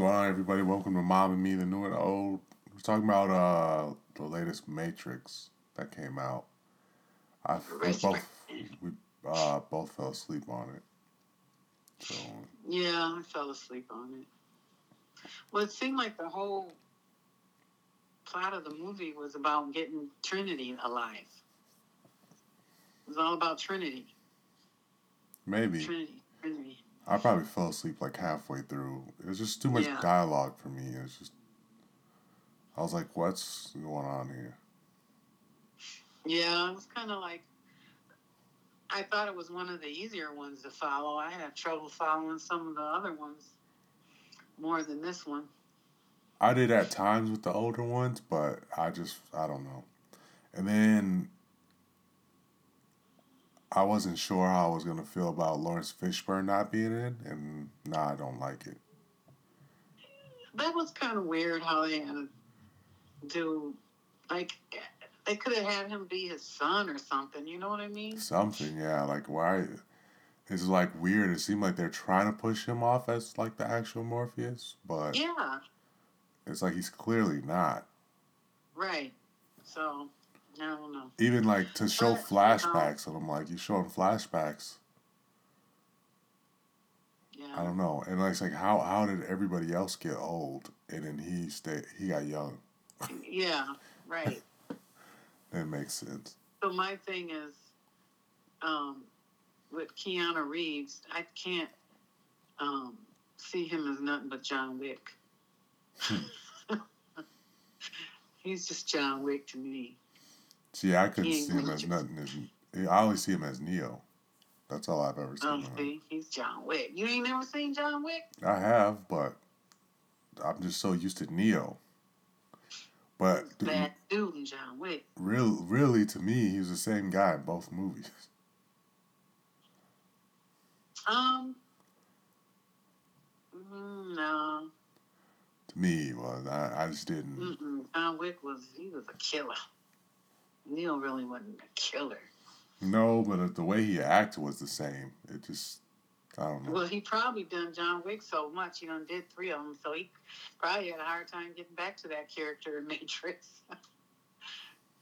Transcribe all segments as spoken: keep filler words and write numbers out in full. going on, everybody? Welcome to Mom and Me, the New and Old. We're talking about uh, the latest Matrix that came out. I both we uh, both fell asleep on it. So. Yeah, I fell asleep on it. Well, it seemed like the whole plot of the movie was about getting Trinity alive. It was all about Trinity. Maybe. Trinity. Trinity. I probably fell asleep like halfway through. It was just too much yeah. dialogue for me. It was just, I was like, what's going on here? Yeah, it was kind of like, I thought it was one of the easier ones to follow. I had trouble following some of the other ones more than this one. I did at times with the older ones, but I just, I don't know. And then I wasn't sure how I was going to feel about Lawrence Fishburne not being in, and nah, I don't like it. That was kind of weird how they had to do, like, they could have had him be his son or something, you know what I mean? Something, yeah, like, why, it's like weird. It seemed like they're trying to push him off as, like, the actual Morpheus, but yeah, it's like he's clearly not. Right, so... I don't know. Even, like, to show but, flashbacks. Um, and I'm like, you showing flashbacks. Yeah. I don't know. And like, it's like, how how did everybody else get old? And then he stayed, he got young. Yeah, right. That makes sense. So my thing is, um, with Keanu Reeves, I can't um, see him as nothing but John Wick. He's just John Wick to me. See, I couldn't see him as nothing. As, I always see him as Neo. That's all I've ever seen. Oh, see, he's John Wick. You ain't never seen John Wick? I have, but I'm just so used to Neo. But bad dude in John Wick. Real, really, to me, he was the same guy in both movies. Um, no. To me, he was. I, I just didn't. Mm-mm. John Wick was he was a killer. Neo really wasn't a killer. No, but the way he acted was the same. It just, I don't know. Well, he probably done John Wick so much. He done did three of them, so he probably had a hard time getting back to that character in Matrix.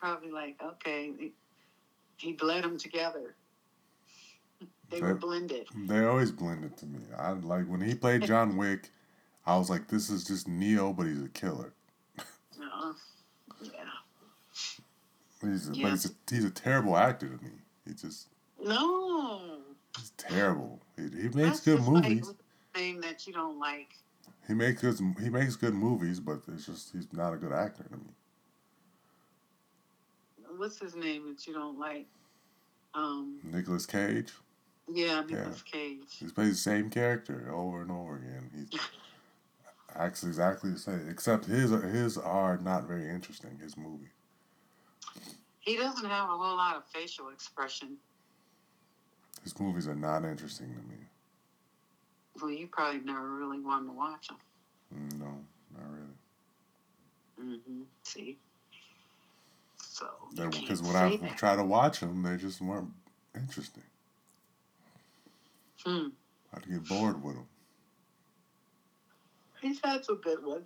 Probably like, okay, he, he bled them together. They, they were blended. They always blended to me. I like when he played John Wick, I was like, this is just Neo, but he's a killer. uh, yeah. He's a, yeah. But he's a, he's a terrible actor to me. He just... No. He's terrible. He, he makes good movies. That's the thing that you don't like. He makes, good, he makes good movies, but it's just he's not a good actor to me. What's his name that you don't like? Um, Nicolas Cage? Yeah, Nicolas yeah. Cage. He plays the same character over and over again. He acts exactly the same, except his his are not very interesting, his movies. He doesn't have a whole lot of facial expression. His movies are not interesting to me. Well, you probably never really wanted to watch them. No, not really. Mm-hmm. See? So, because when I that. try to watch them, they just weren't interesting. Hmm. I'd get bored with them. He's had some good ones.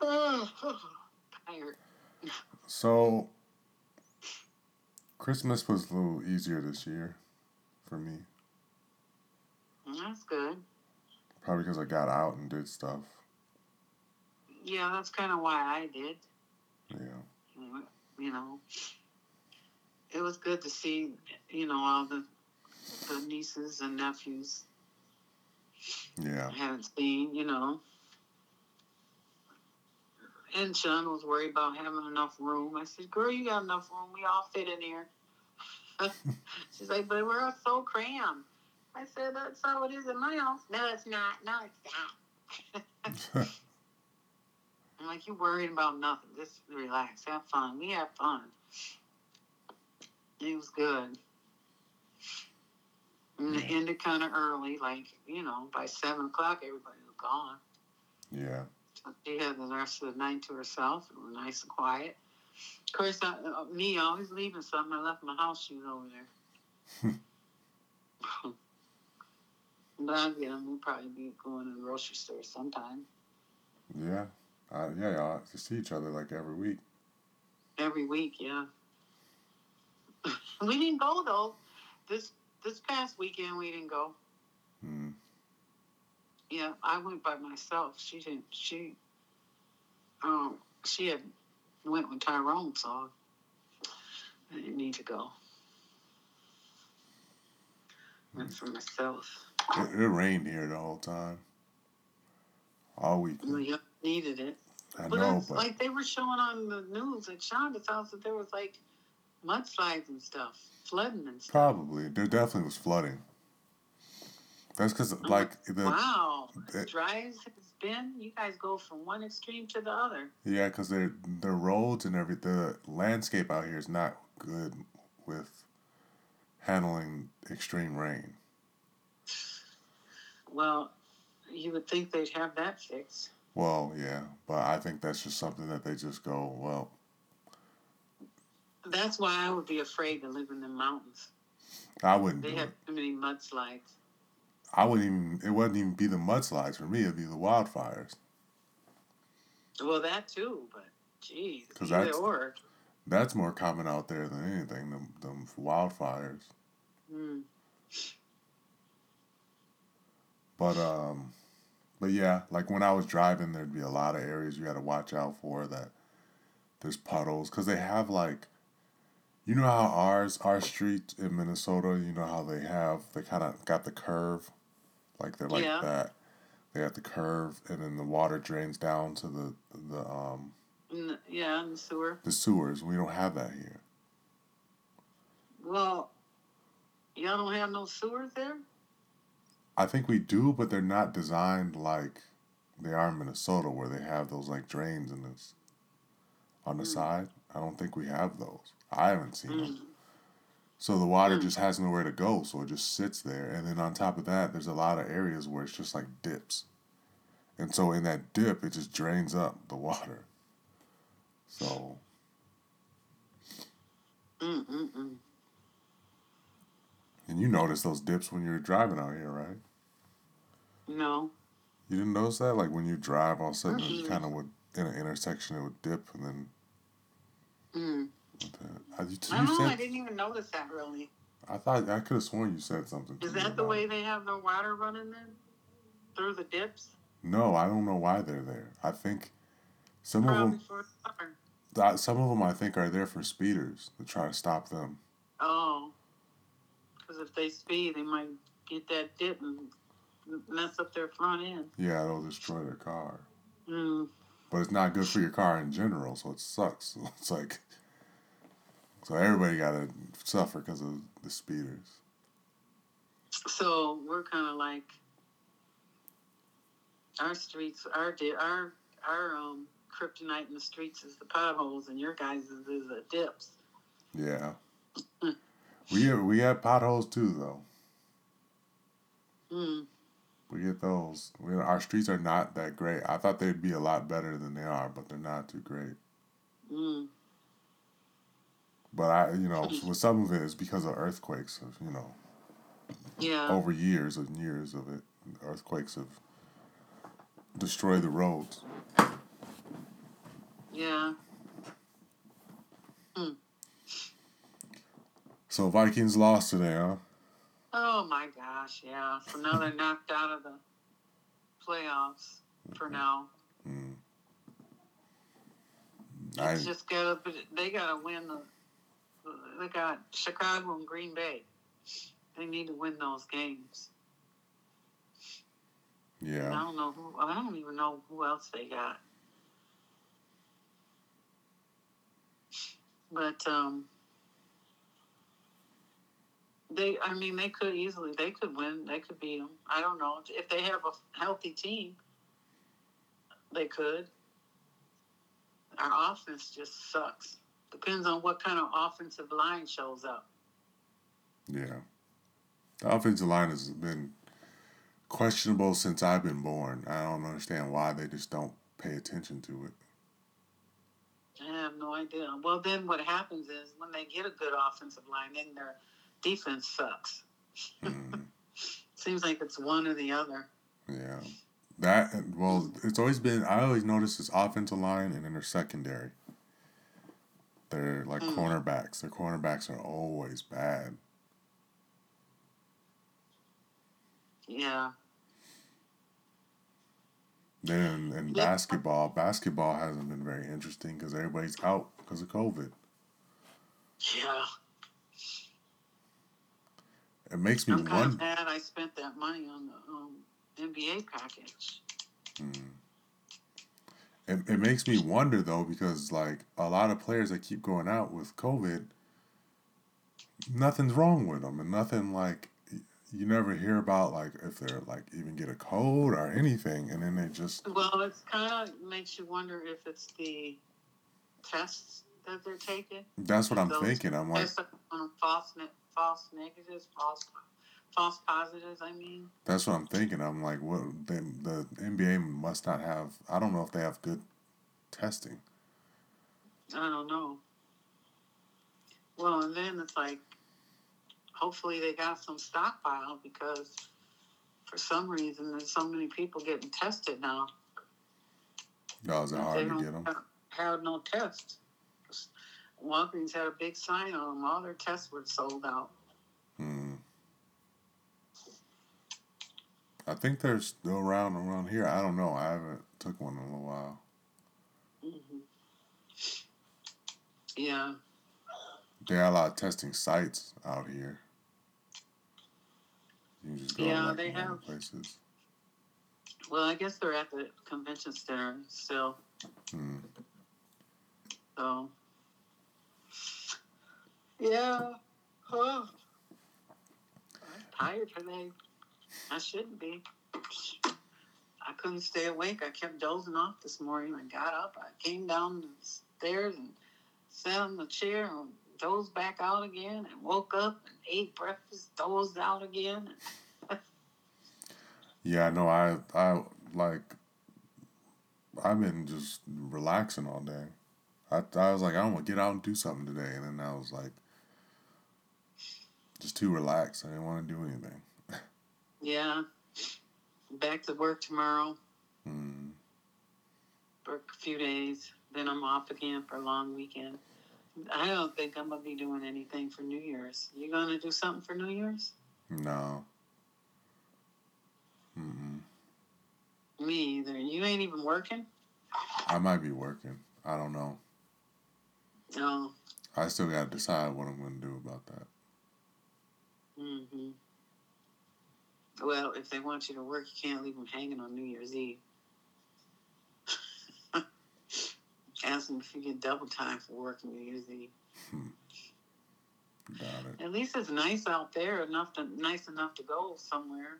Oh, tired. So, Christmas was a little easier this year for me. That's good. Probably because I got out and did stuff. Yeah, that's kind of why I did. Yeah. You know, it was good to see, you know, all the, the nieces and nephews. Yeah. I haven't seen, you know. And Sean was worried about having enough room. I said, girl, you got enough room. We all fit in here. She's like, but we're all so crammed. I said, that's how it is in my house. No, it's not. No, it's not. I'm like, you're worried about nothing. Just relax. Have fun. We had fun. It was good. And it ended kind of early. Like, you know, by seven o'clock, everybody was gone. Yeah. She had the rest of the night to herself. It was nice and quiet. Of course, I, uh, me always leaving something. I left my house shoes over there. But I'll get them. We'll probably be going to the grocery store sometime. Yeah. Uh, yeah, y'all have to see each other like every week. Every week, yeah. We didn't go, though. This this past weekend, we didn't go. Hmm. Yeah, I went by myself. She didn't, she, um, she had went with Tyrone, so I didn't need to go. Went for myself. It, it rained here the whole time. All weekend. Well, yep, needed it. I but know, it's but... like they were showing on the news at Shonda's house that there was like mudslides and stuff, flooding and stuff. Probably. There definitely was flooding. That's because, like, the, wow, as dry as it's been, you guys go from one extreme to the other. Yeah, because the roads and everything, the landscape out here is not good with handling extreme rain. Well, you would think they'd have that fixed. Well, yeah, but I think that's just something that they just go, well. That's why I would be afraid to live in the mountains. I wouldn't. They have too many mudslides. I wouldn't even, it wouldn't even be the mudslides for me, it'd be the wildfires. Well, that too, but geez, either that's, or. That's more common out there than anything, them, them wildfires. Mm. But, um, but yeah, like when I was driving, there'd be a lot of areas you had to watch out for that there's puddles, because they have like, you know how ours, our street in Minnesota, you know how they have, they kind of got the curve. Like, they're like yeah. that. They have the curve, and then the water drains down to the, the um... Yeah, the sewer. The sewers. We don't have that here. Well, y'all don't have no sewers there? I think we do, but they're not designed like they are in Minnesota, where they have those, like, drains in this, on the mm. side. I don't think we have those. I haven't seen mm. them. So the water mm. just has nowhere to go, so it just sits there. And then on top of that, there's a lot of areas where it's just like dips. And so in that dip, it just drains up the water. So. Mm-mm-mm. And you noticed those dips when you were driving out here, right? No. You didn't notice that? Like when you drive, all of a sudden mm-hmm. it kind of would, in an intersection, it would dip and then. Mm. I don't know, I didn't even notice that really. I thought, I could have sworn you said something. Is that the way they have the water running then? Through the dips? No, I don't know why they're there. I think some of them, some of them I think are there for speeders to try to stop them. Oh. Because if they speed, they might get that dip and mess up their front end. Yeah, it'll destroy their car. Mm. But it's not good for your car in general, so it sucks. So it's like... So everybody got to suffer because of the speeders. So we're kind of like our streets, our our our um kryptonite in the streets is the potholes, and your guys is the dips. Yeah. we have, we have potholes too, though. Hmm. We get those. We, our streets are not that great. I thought they'd be a lot better than they are, but they're not too great. Hmm. But I, you know, with some of it is because of earthquakes, of, you know, yeah, over years and years of it, earthquakes have destroyed the roads. Yeah. Mm. So Vikings lost today, huh? Oh my gosh! Yeah. So now they're knocked out of the playoffs for mm-hmm. now. Mm. I... It's just gotta, they gotta win the. They got Chicago and Green Bay. They need to win those games. Yeah. And I don't know who. I don't even know who else they got. But um, they. I mean, they could easily. They could win. They could beat them. I don't know if they have a healthy team. They could. Our offense just sucks. Depends on what kind of offensive line shows up. Yeah. The offensive line has been questionable since I've been born. I don't understand why they just don't pay attention to it. I have no idea. Well, then what happens is when they get a good offensive line, then their defense sucks. Mm. seems like it's one or the other. Yeah. That, well, it's always been, I always notice it's offensive line and then their secondary. They're like mm. cornerbacks. Their cornerbacks are always bad. Yeah. Then in yeah. basketball, basketball hasn't been very interesting because everybody's out because of COVID. Yeah. It makes me wonder. I'm kind of bad I spent that money on the um, N B A package. Mm. It it makes me wonder, though, because, like, a lot of players that keep going out with COVID, nothing's wrong with them. And nothing, like, you never hear about, like, if they're, like, even get a cold or anything. And then they just... Well, it's kind of makes you wonder if it's the tests that they're taking. That's what I'm thinking. I'm like... Um, false net. False negatives, false, false positives, I mean. That's what I'm thinking. I'm like, what? They, the N B A must not have, I don't know if they have good testing. I don't know. Well, and then it's like, hopefully they got some stockpile because for some reason there's so many people getting tested now. Oh, is it hard to get them? Have, have no tests. Walgreens had a big sign on them. All their tests were sold out. Hmm. I think they're still around around here. I don't know. I haven't took one in a little while. Mm-hmm. Yeah. There are a lot of testing sites out here. You can just go yeah, to like they have places. Well, I guess they're at the convention center still. Hmm. So. Yeah. Oh. I'm tired today. I shouldn't be. I couldn't stay awake. I kept dozing off this morning. I got up. I came down the stairs and sat on the chair and dozed back out again and woke up and ate breakfast, dozed out again. Yeah, no, I, I, like, I've been just relaxing all day. I, I was like, I want to get out and do something today. And then I was like, just too relaxed. I didn't want to do anything. Yeah. Back to work tomorrow. Mm. Work a few days. Then I'm off again for a long weekend. I don't think I'm going to be doing anything for New Year's. You going to do something for New Year's? No. Mm-mm. Me either. You ain't even working? I might be working. I don't know. No. I still got to decide what I'm going to do about that. Mm-hmm. Well, if they want you to work, you can't leave them hanging on New Year's Eve. Ask them if you get double time for work on New Year's Eve. Hmm. Got it. At least it's nice out there, enough to, nice enough to go somewhere.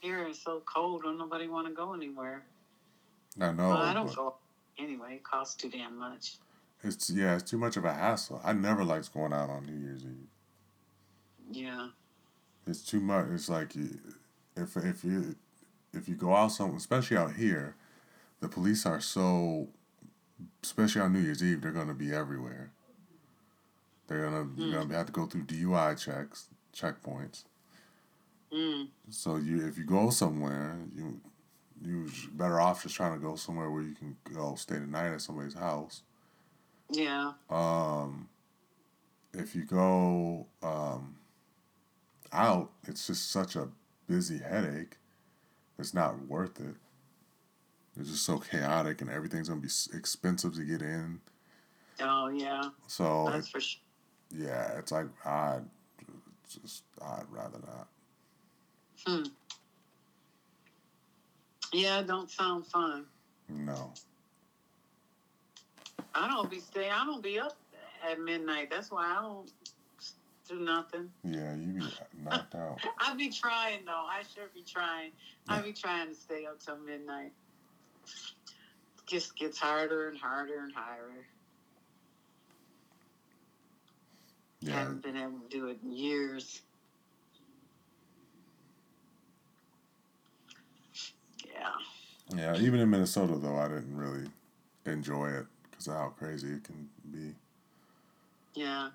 Here it's so cold, don't nobody want to go anywhere. I know. Well, I don't but... go anyway. It costs too damn much. It's yeah, it's too much of a hassle. I never liked going out on New Year's Eve. Yeah. It's too much. It's like if if you if you go out somewhere, especially out here, the police are so, especially on New Year's Eve, they're gonna be everywhere. They're gonna mm. you're gonna have to go through D U I checks, checkpoints. Mm. So you if you go somewhere, you you're better off just trying to go somewhere where you can go stay the night at somebody's house. Yeah. Um, if you go um, out, it's just such a busy headache. It's not worth it. It's just so chaotic, and everything's gonna be expensive to get in. Oh yeah. So that's it, for sure. Yeah, it's like I just I'd rather not. Hmm. Yeah, it don't sound fun. No. I don't be stay. I don't be up at midnight. That's why I don't do nothing. Yeah, you be knocked out. I be trying though. I sure be trying. I be trying to stay up till midnight. Just gets harder and harder and harder. Yeah. I haven't been able to do it in years. Yeah, even in Minnesota, though, I didn't really enjoy it because of how crazy it can be. Yeah.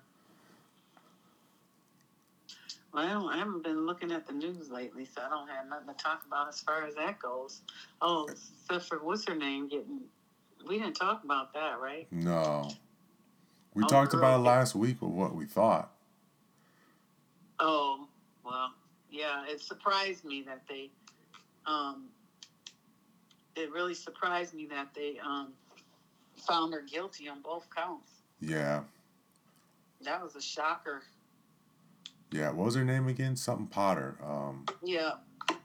Well, I haven't been looking at the news lately, so I don't have nothing to talk about as far as that goes. Oh, except for what's her name getting... We didn't talk about that, right? No. We oh, talked girl. about it last week with what we thought. Oh, well, yeah, it surprised me that they... Um, it really surprised me that they um, found her guilty on both counts. Yeah. That was a shocker. Yeah, what was her name again? Something Potter. Um, yeah,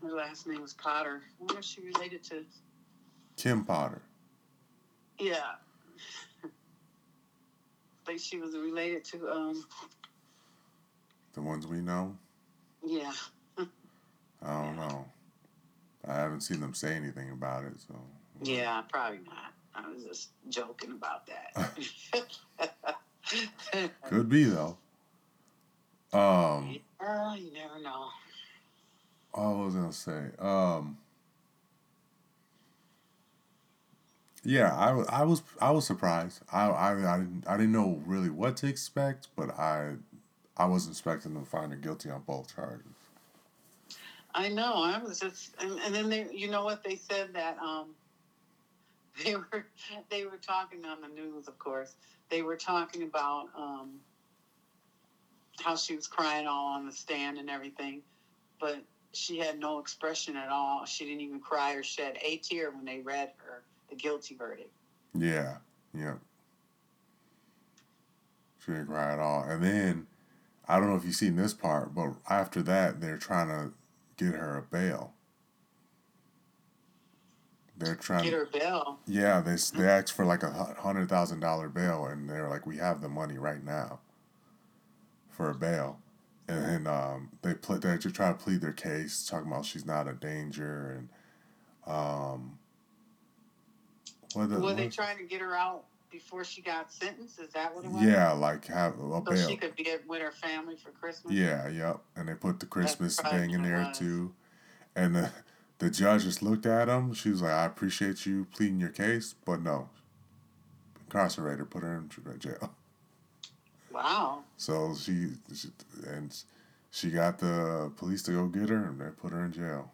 her last name was Potter. I wonder if she related to... Kim Potter. Yeah. I think she was related to... Um, the ones we know? Yeah. I don't know. I haven't seen them say anything about it, so... Yeah, probably not. I was just joking about that. Could be, though. Um, uh, you never know. All I was gonna say, um, yeah, I, I was I was surprised. I, I I didn't I didn't know really what to expect, but I I was expecting them to find her guilty on both charges. I know. I was just, and, and then they, you know what they said that um, they were they were talking on the news. Of course, they were talking about um. how she was crying all on the stand and everything, but she had no expression at all. She didn't even cry or shed a tear when they read her the guilty verdict. Yeah, yeah. She didn't cry at all. And then, I don't know if you've seen this part, but after that, they're trying to get her a bail. They're trying get her to, bail. Yeah, they they asked for like a hundred thousand dollar bail, and they're like, "We have the money right now." For a bail, and then um, they ple- they just try to plead their case, talking about she's not a danger, and um, what the, were they what? trying to get her out before she got sentenced? Is that what it was? Yeah, like have a so bail so she could be with her family for Christmas. Yeah, yep. And they put the Christmas thing in there too, and the the judge just looked at them. She was like, "I appreciate you pleading your case, but no, incarcerate her, put her in jail." Wow. So she, she and she got the police to go get her, and they put her in jail.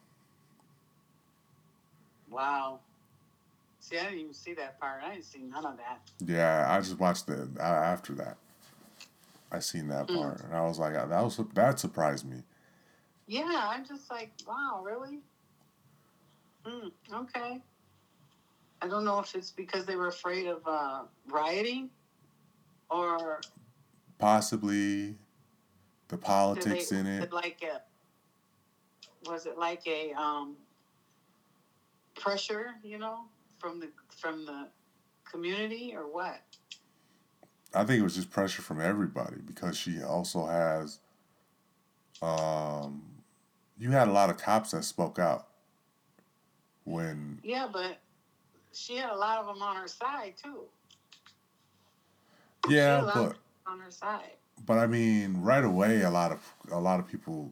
Wow. See, I didn't even see that part. I didn't see none of that. Yeah, I just watched the uh, after that. I seen that mm. part, and I was like, that was that surprised me. Yeah, I'm just like, wow, really? Mm, okay. I don't know if it's because they were afraid of uh, rioting, or. Possibly, the politics they, in it. Like a, was it like a um, pressure, you know, from the from the community or what? I think it was just pressure from everybody because she also has. Um, you had a lot of cops that spoke out. When yeah, but she had a lot of them on her side too. Yeah, but. On her side. But I mean, right away, a lot of a lot of people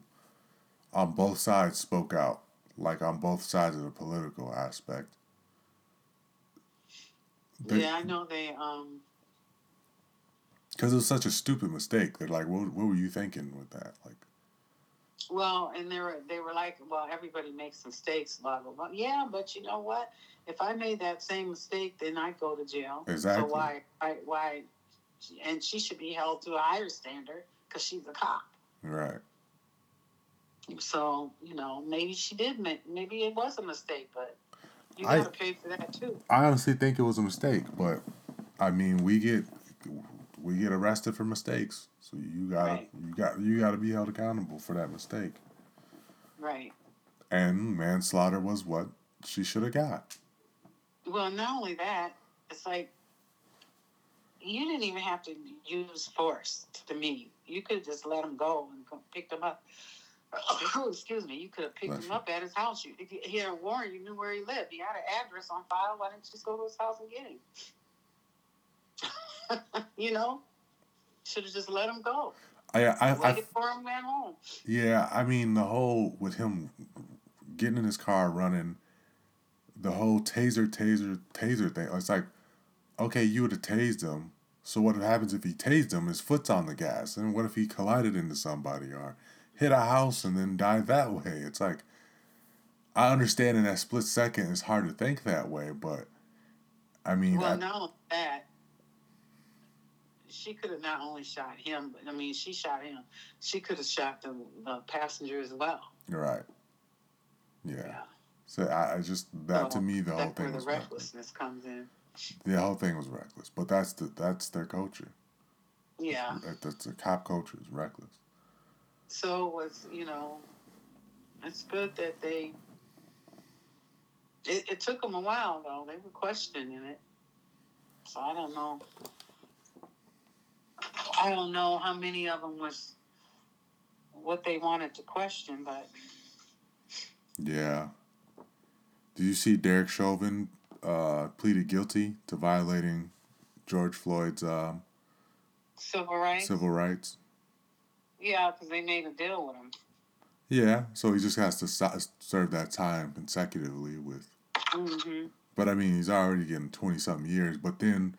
on both sides spoke out, like on both sides of the political aspect. They, yeah, I know they. Um. Because it was such a stupid mistake. They're like, "What? What were you thinking with that?" Like. Well, and they were they were like, "Well, everybody makes mistakes, blah blah blah." Yeah, but you know what? If I made that same mistake, then I'd go to jail. Exactly. So why? I, why? And she should be held to a higher standard because she's a cop. Right. So, you know, maybe she did make, maybe it was a mistake, but you got to pay for that too. I honestly think it was a mistake, but I mean, we get we get arrested for mistakes. So you got right. you got you got to be held accountable for that mistake. Right. And manslaughter was what she should have got. Well, not only that, it's like you didn't even have to use force to me. You could have just let him go and picked him up. Oh, excuse me. You could have picked Bless him you. up at his house. You, he had a warrant. You knew where he lived. He had an address on file. Why didn't you just go to his house and get him? You know? Should have just let him go. I, I, Waited I, for him at home. Yeah, I mean, the whole with him getting in his car, running, the whole taser, taser, taser thing. It's like, okay, you would have tased him. So what happens if he tased him? His foot's on the gas. And what if he collided into somebody or hit a house and then died that way. It's like, I understand in that split second it's hard to think that way, but I mean... Well, I, not only that, she could have not only shot him, but I mean, she shot him. She could have shot the uh, passenger as well. Right. Yeah. yeah. So I, I just, that so, to me, the whole thing was... That's where the recklessness comes in. The whole thing was reckless, but that's the that's their culture. Yeah. That's, that's the cop culture is reckless. So it was, you know, it's good that they... It, it took them a while, though. They were questioning it. So I don't know. I don't know how many of them was what they wanted to question, but... Yeah. Did you see Derek Chauvin uh, pleaded guilty to violating George Floyd's... Uh, Civil rights? Civil rights. Yeah, because they made a deal with him. Yeah, so he just has to so- serve that time consecutively with... Mm-hmm. But, I mean, he's already getting twenty-something years. But then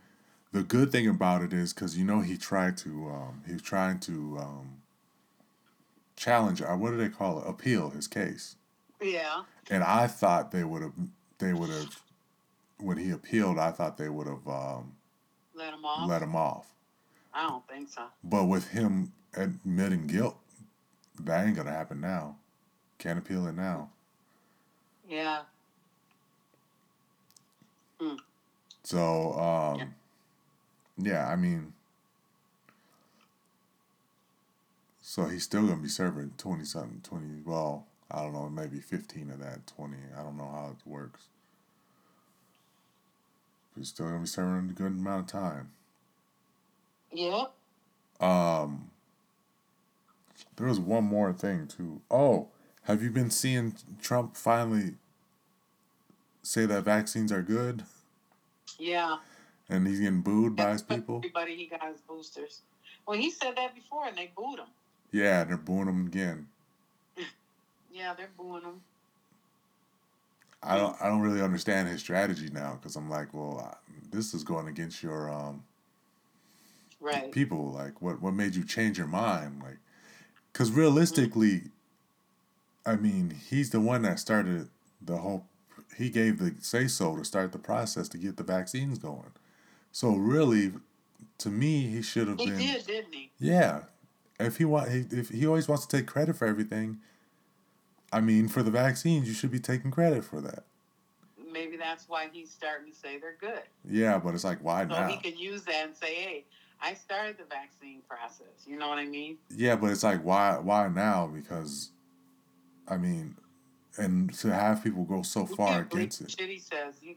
the good thing about it is because, you know, he tried to... Um, he was trying to um, challenge... Or what do they call it? Appeal his case. Yeah. And I thought they would have... They would have... When he appealed, I thought they would have... Um, let him off? Let him off. I don't think so. But with him admitting guilt, that ain't going to happen now. Can't appeal it now. Yeah. Mm. So, um, yeah. yeah, I mean, so he's still going to be serving twenty-something, twenty, well, I don't know, maybe fifteen of that, twenty. I don't know how it works. He's still going to be serving a good amount of time. Yeah. Um, there was one more thing, too. Oh, have you been seeing Trump finally say that vaccines are good? Yeah. And he's getting booed by his people? Everybody, he got his boosters. Well, he said that before, and they booed him. Yeah, they're booing him again. Yeah, they're booing him. I don't, I don't really understand his strategy now, because I'm like, well, I, this is going against your... um. Right. People, like, what, what made you change your mind? Like, because realistically, mm-hmm. I mean, he's the one that started the whole, he gave the say-so to start the process to get the vaccines going. So really, to me, he should have been. He did, didn't he? Yeah. If he, want, he, if he always wants to take credit for everything, I mean, for the vaccines, you should be taking credit for that. Maybe that's why he's starting to say they're good. Yeah, but it's like, why so now? So he can use that and say, hey, I started the vaccine process. You know what I mean? Yeah, but it's like, why why now? Because, I mean, and to have people go so you far against it. Shit he says. You,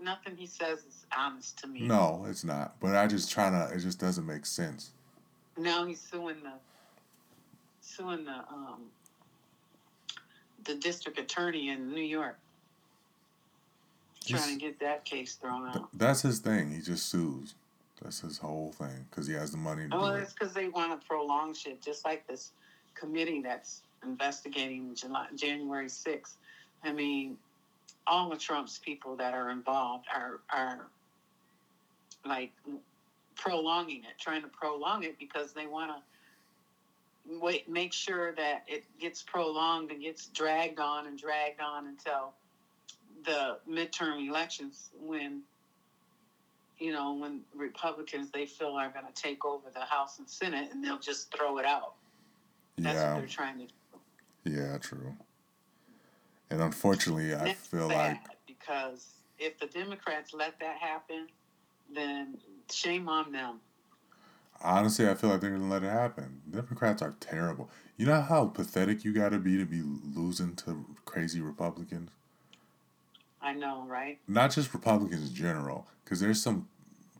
nothing he says is honest to me. No, it's not. But I just try to, it just doesn't make sense. Now he's suing the, suing the, um, the district attorney in New York. He's trying to get that case thrown out. Th- that's his thing. He just sues. That's his whole thing, because he has the money to oh, do it. Well, it's because they want to prolong shit, just like this committee that's investigating July, January sixth. I mean, all of Trump's people that are involved are, are like, prolonging it, trying to prolong it, because they want to wait, make sure that it gets prolonged and gets dragged on and dragged on until the midterm elections when... You know, when Republicans, they feel are going to take over the House and Senate, and they'll just throw it out. That's yeah. what they're trying to do. Yeah, true. And unfortunately, I That's feel like... Because if the Democrats let that happen, then shame on them. Honestly, I feel like they're going to let it happen. Democrats are terrible. You know how pathetic you got to be to be losing to crazy Republicans? I know, right? Not just Republicans in general, because there's some,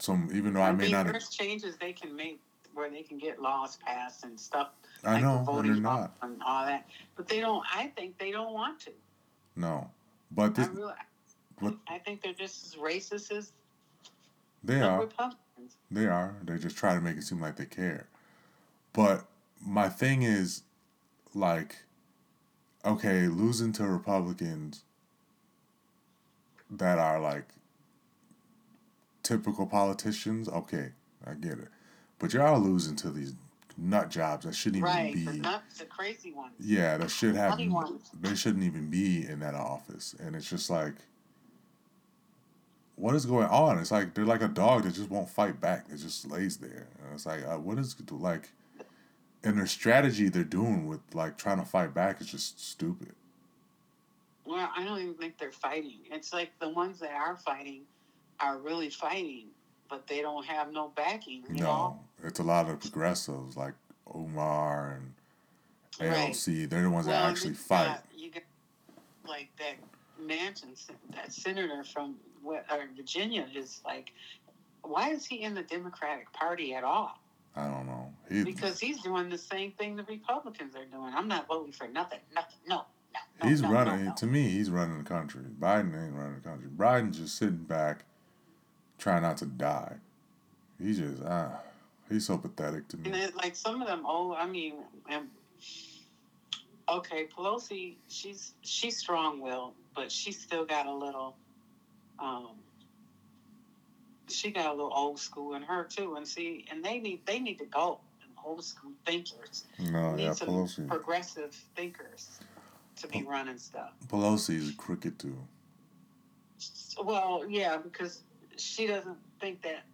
some even though I, I may mean, not... There's changes they can make where they can get laws passed and stuff. I like know, the and they're not. And all that. But they don't, I think they don't want to. No. But... This, I, really, but I think they're just as racist as they are. Republicans. They are. They just try to make it seem like they care. But my thing is, like, okay, losing to Republicans... that are like typical politicians, okay, I get it. But y'all are losing to these nut jobs that shouldn't even right, be. Right, the nuts, the crazy ones. Yeah, that should have. Funny ones. They shouldn't even be in that office, and it's just like, what is going on? It's like they're like a dog that just won't fight back. It just lays there, and it's like, uh, what is like, and their strategy they're doing with like trying to fight back is just stupid. Well, I don't even think they're fighting. It's like the ones that are fighting are really fighting, but they don't have no backing. You no, know? It's a lot of progressives like Omar and A O C. Right. They're the ones well, that actually you fight. Got, you got like that Manchin, that senator from what, uh, Virginia, just like, why is he in the Democratic Party at all? I don't know. He, because he's doing the same thing the Republicans are doing. I'm not voting for nothing. Nothing. No. No, he's no, running. No, no. To me, he's running the country. Biden ain't running the country. Biden's just sitting back, trying not to die. He just ah, he's so pathetic to me. And it, like some of them, oh, I mean, um, okay, Pelosi, she's she's strong-willed, but she still got a little, um, she got a little old school in her too. And see, and they need they need to go. Old school thinkers. No, we yeah, need some Pelosi. Progressive thinkers. To be running stuff. Pelosi's a crooked too. Well, yeah, because she doesn't think that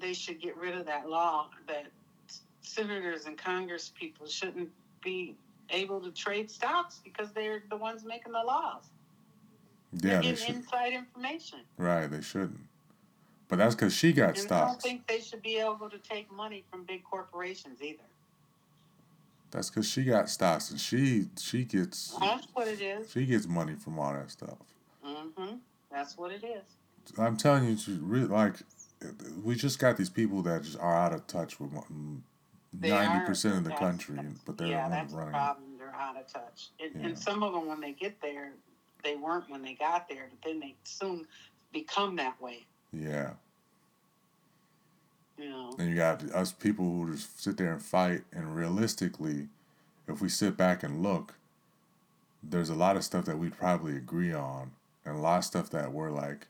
they should get rid of that law that senators and Congress people shouldn't be able to trade stocks because they're the ones making the laws. Yeah, they're getting they inside information. Right, they shouldn't. But that's because she got and stocks. I don't think they should be able to take money from big corporations either. That's because she got stocks and she she gets. That's what it is. She gets money from all that stuff. Mm-hmm. That's what it is. I'm telling you, she really, like, we just got these people that just are out of touch with ninety percent of the country, but they're yeah, that's running. The problem. They're out of touch, and, yeah. and some of them, when they get there, they weren't when they got there, but then they soon become that way. Yeah. You know. And you got us people who just sit there and fight, and realistically, if we sit back and look, there's a lot of stuff that we'd probably agree on, and a lot of stuff that we're like,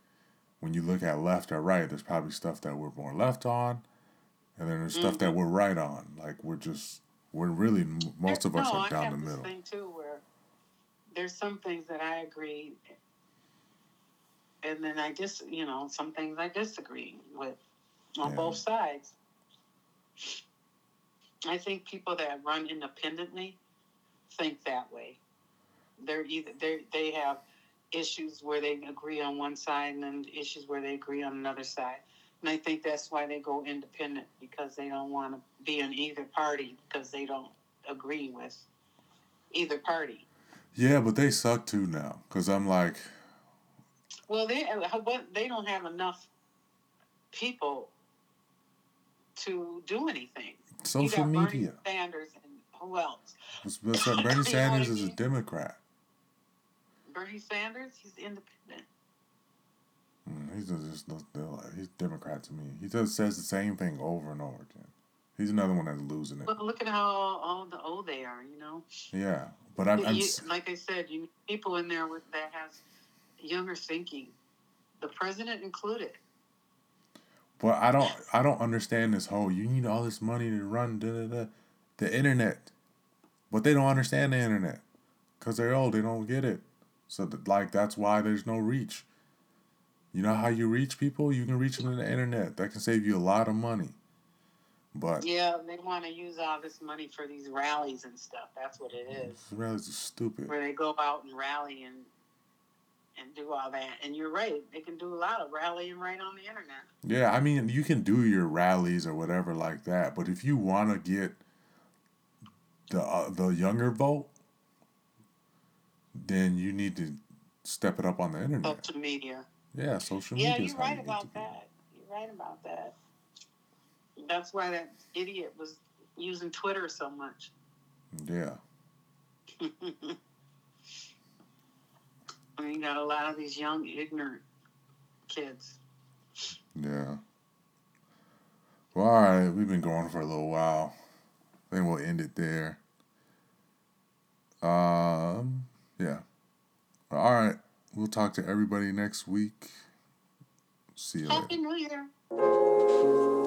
when you look at left or right, there's probably stuff that we're more left on, and then there's mm-hmm. stuff that we're right on. Like, we're just, we're really, most of us no, are down I have the middle. This thing too, where there's some things that I agree, and then I just, you know, some things I disagree with. On yeah. both sides. I think people that run independently think that way. They're either they they have issues where they agree on one side and then issues where they agree on another side. And I think that's why they go independent, because they don't want to be in either party because they don't agree with either party. Yeah, but they suck too now, because I'm like... Well, they they don't have enough people to do anything. Social media. Bernie Sanders and who else? What's up? Bernie Sanders is a Democrat. Bernie Sanders, he's independent. Mm, he's just he's Democrat to me. He just says the same thing over and over again. He's another one that's losing it. But look at how all the old they are, you know. Yeah, but I'm, I'm you, like I said, you need people in there with that has younger thinking, the president included. But I don't I don't understand this whole, you need all this money to run da, da, da, the internet. But they don't understand the internet because they're old. They don't get it. So, that, like, that's why there's no reach. You know how you reach people? You can reach them in the internet. That can save you a lot of money. But yeah, they want to use all this money for these rallies and stuff. That's what it is. Rallies are stupid. Where they go out and rally and... and do all that. And you're right. They can do a lot of rallying right on the internet. Yeah, I mean, you can do your rallies or whatever like that. But if you want to get the uh, the younger vote, then you need to step it up on the internet. Social media. Yeah, social media. Yeah, you're right about that. You're right about that. That's why that idiot was using Twitter so much. Yeah. I mean, you got a lot of these young, ignorant kids. Yeah. Well, all right. We've been going for a little while. I think we'll end it there. Um, yeah. All right. We'll talk to everybody next week. See you later. Happy New Year.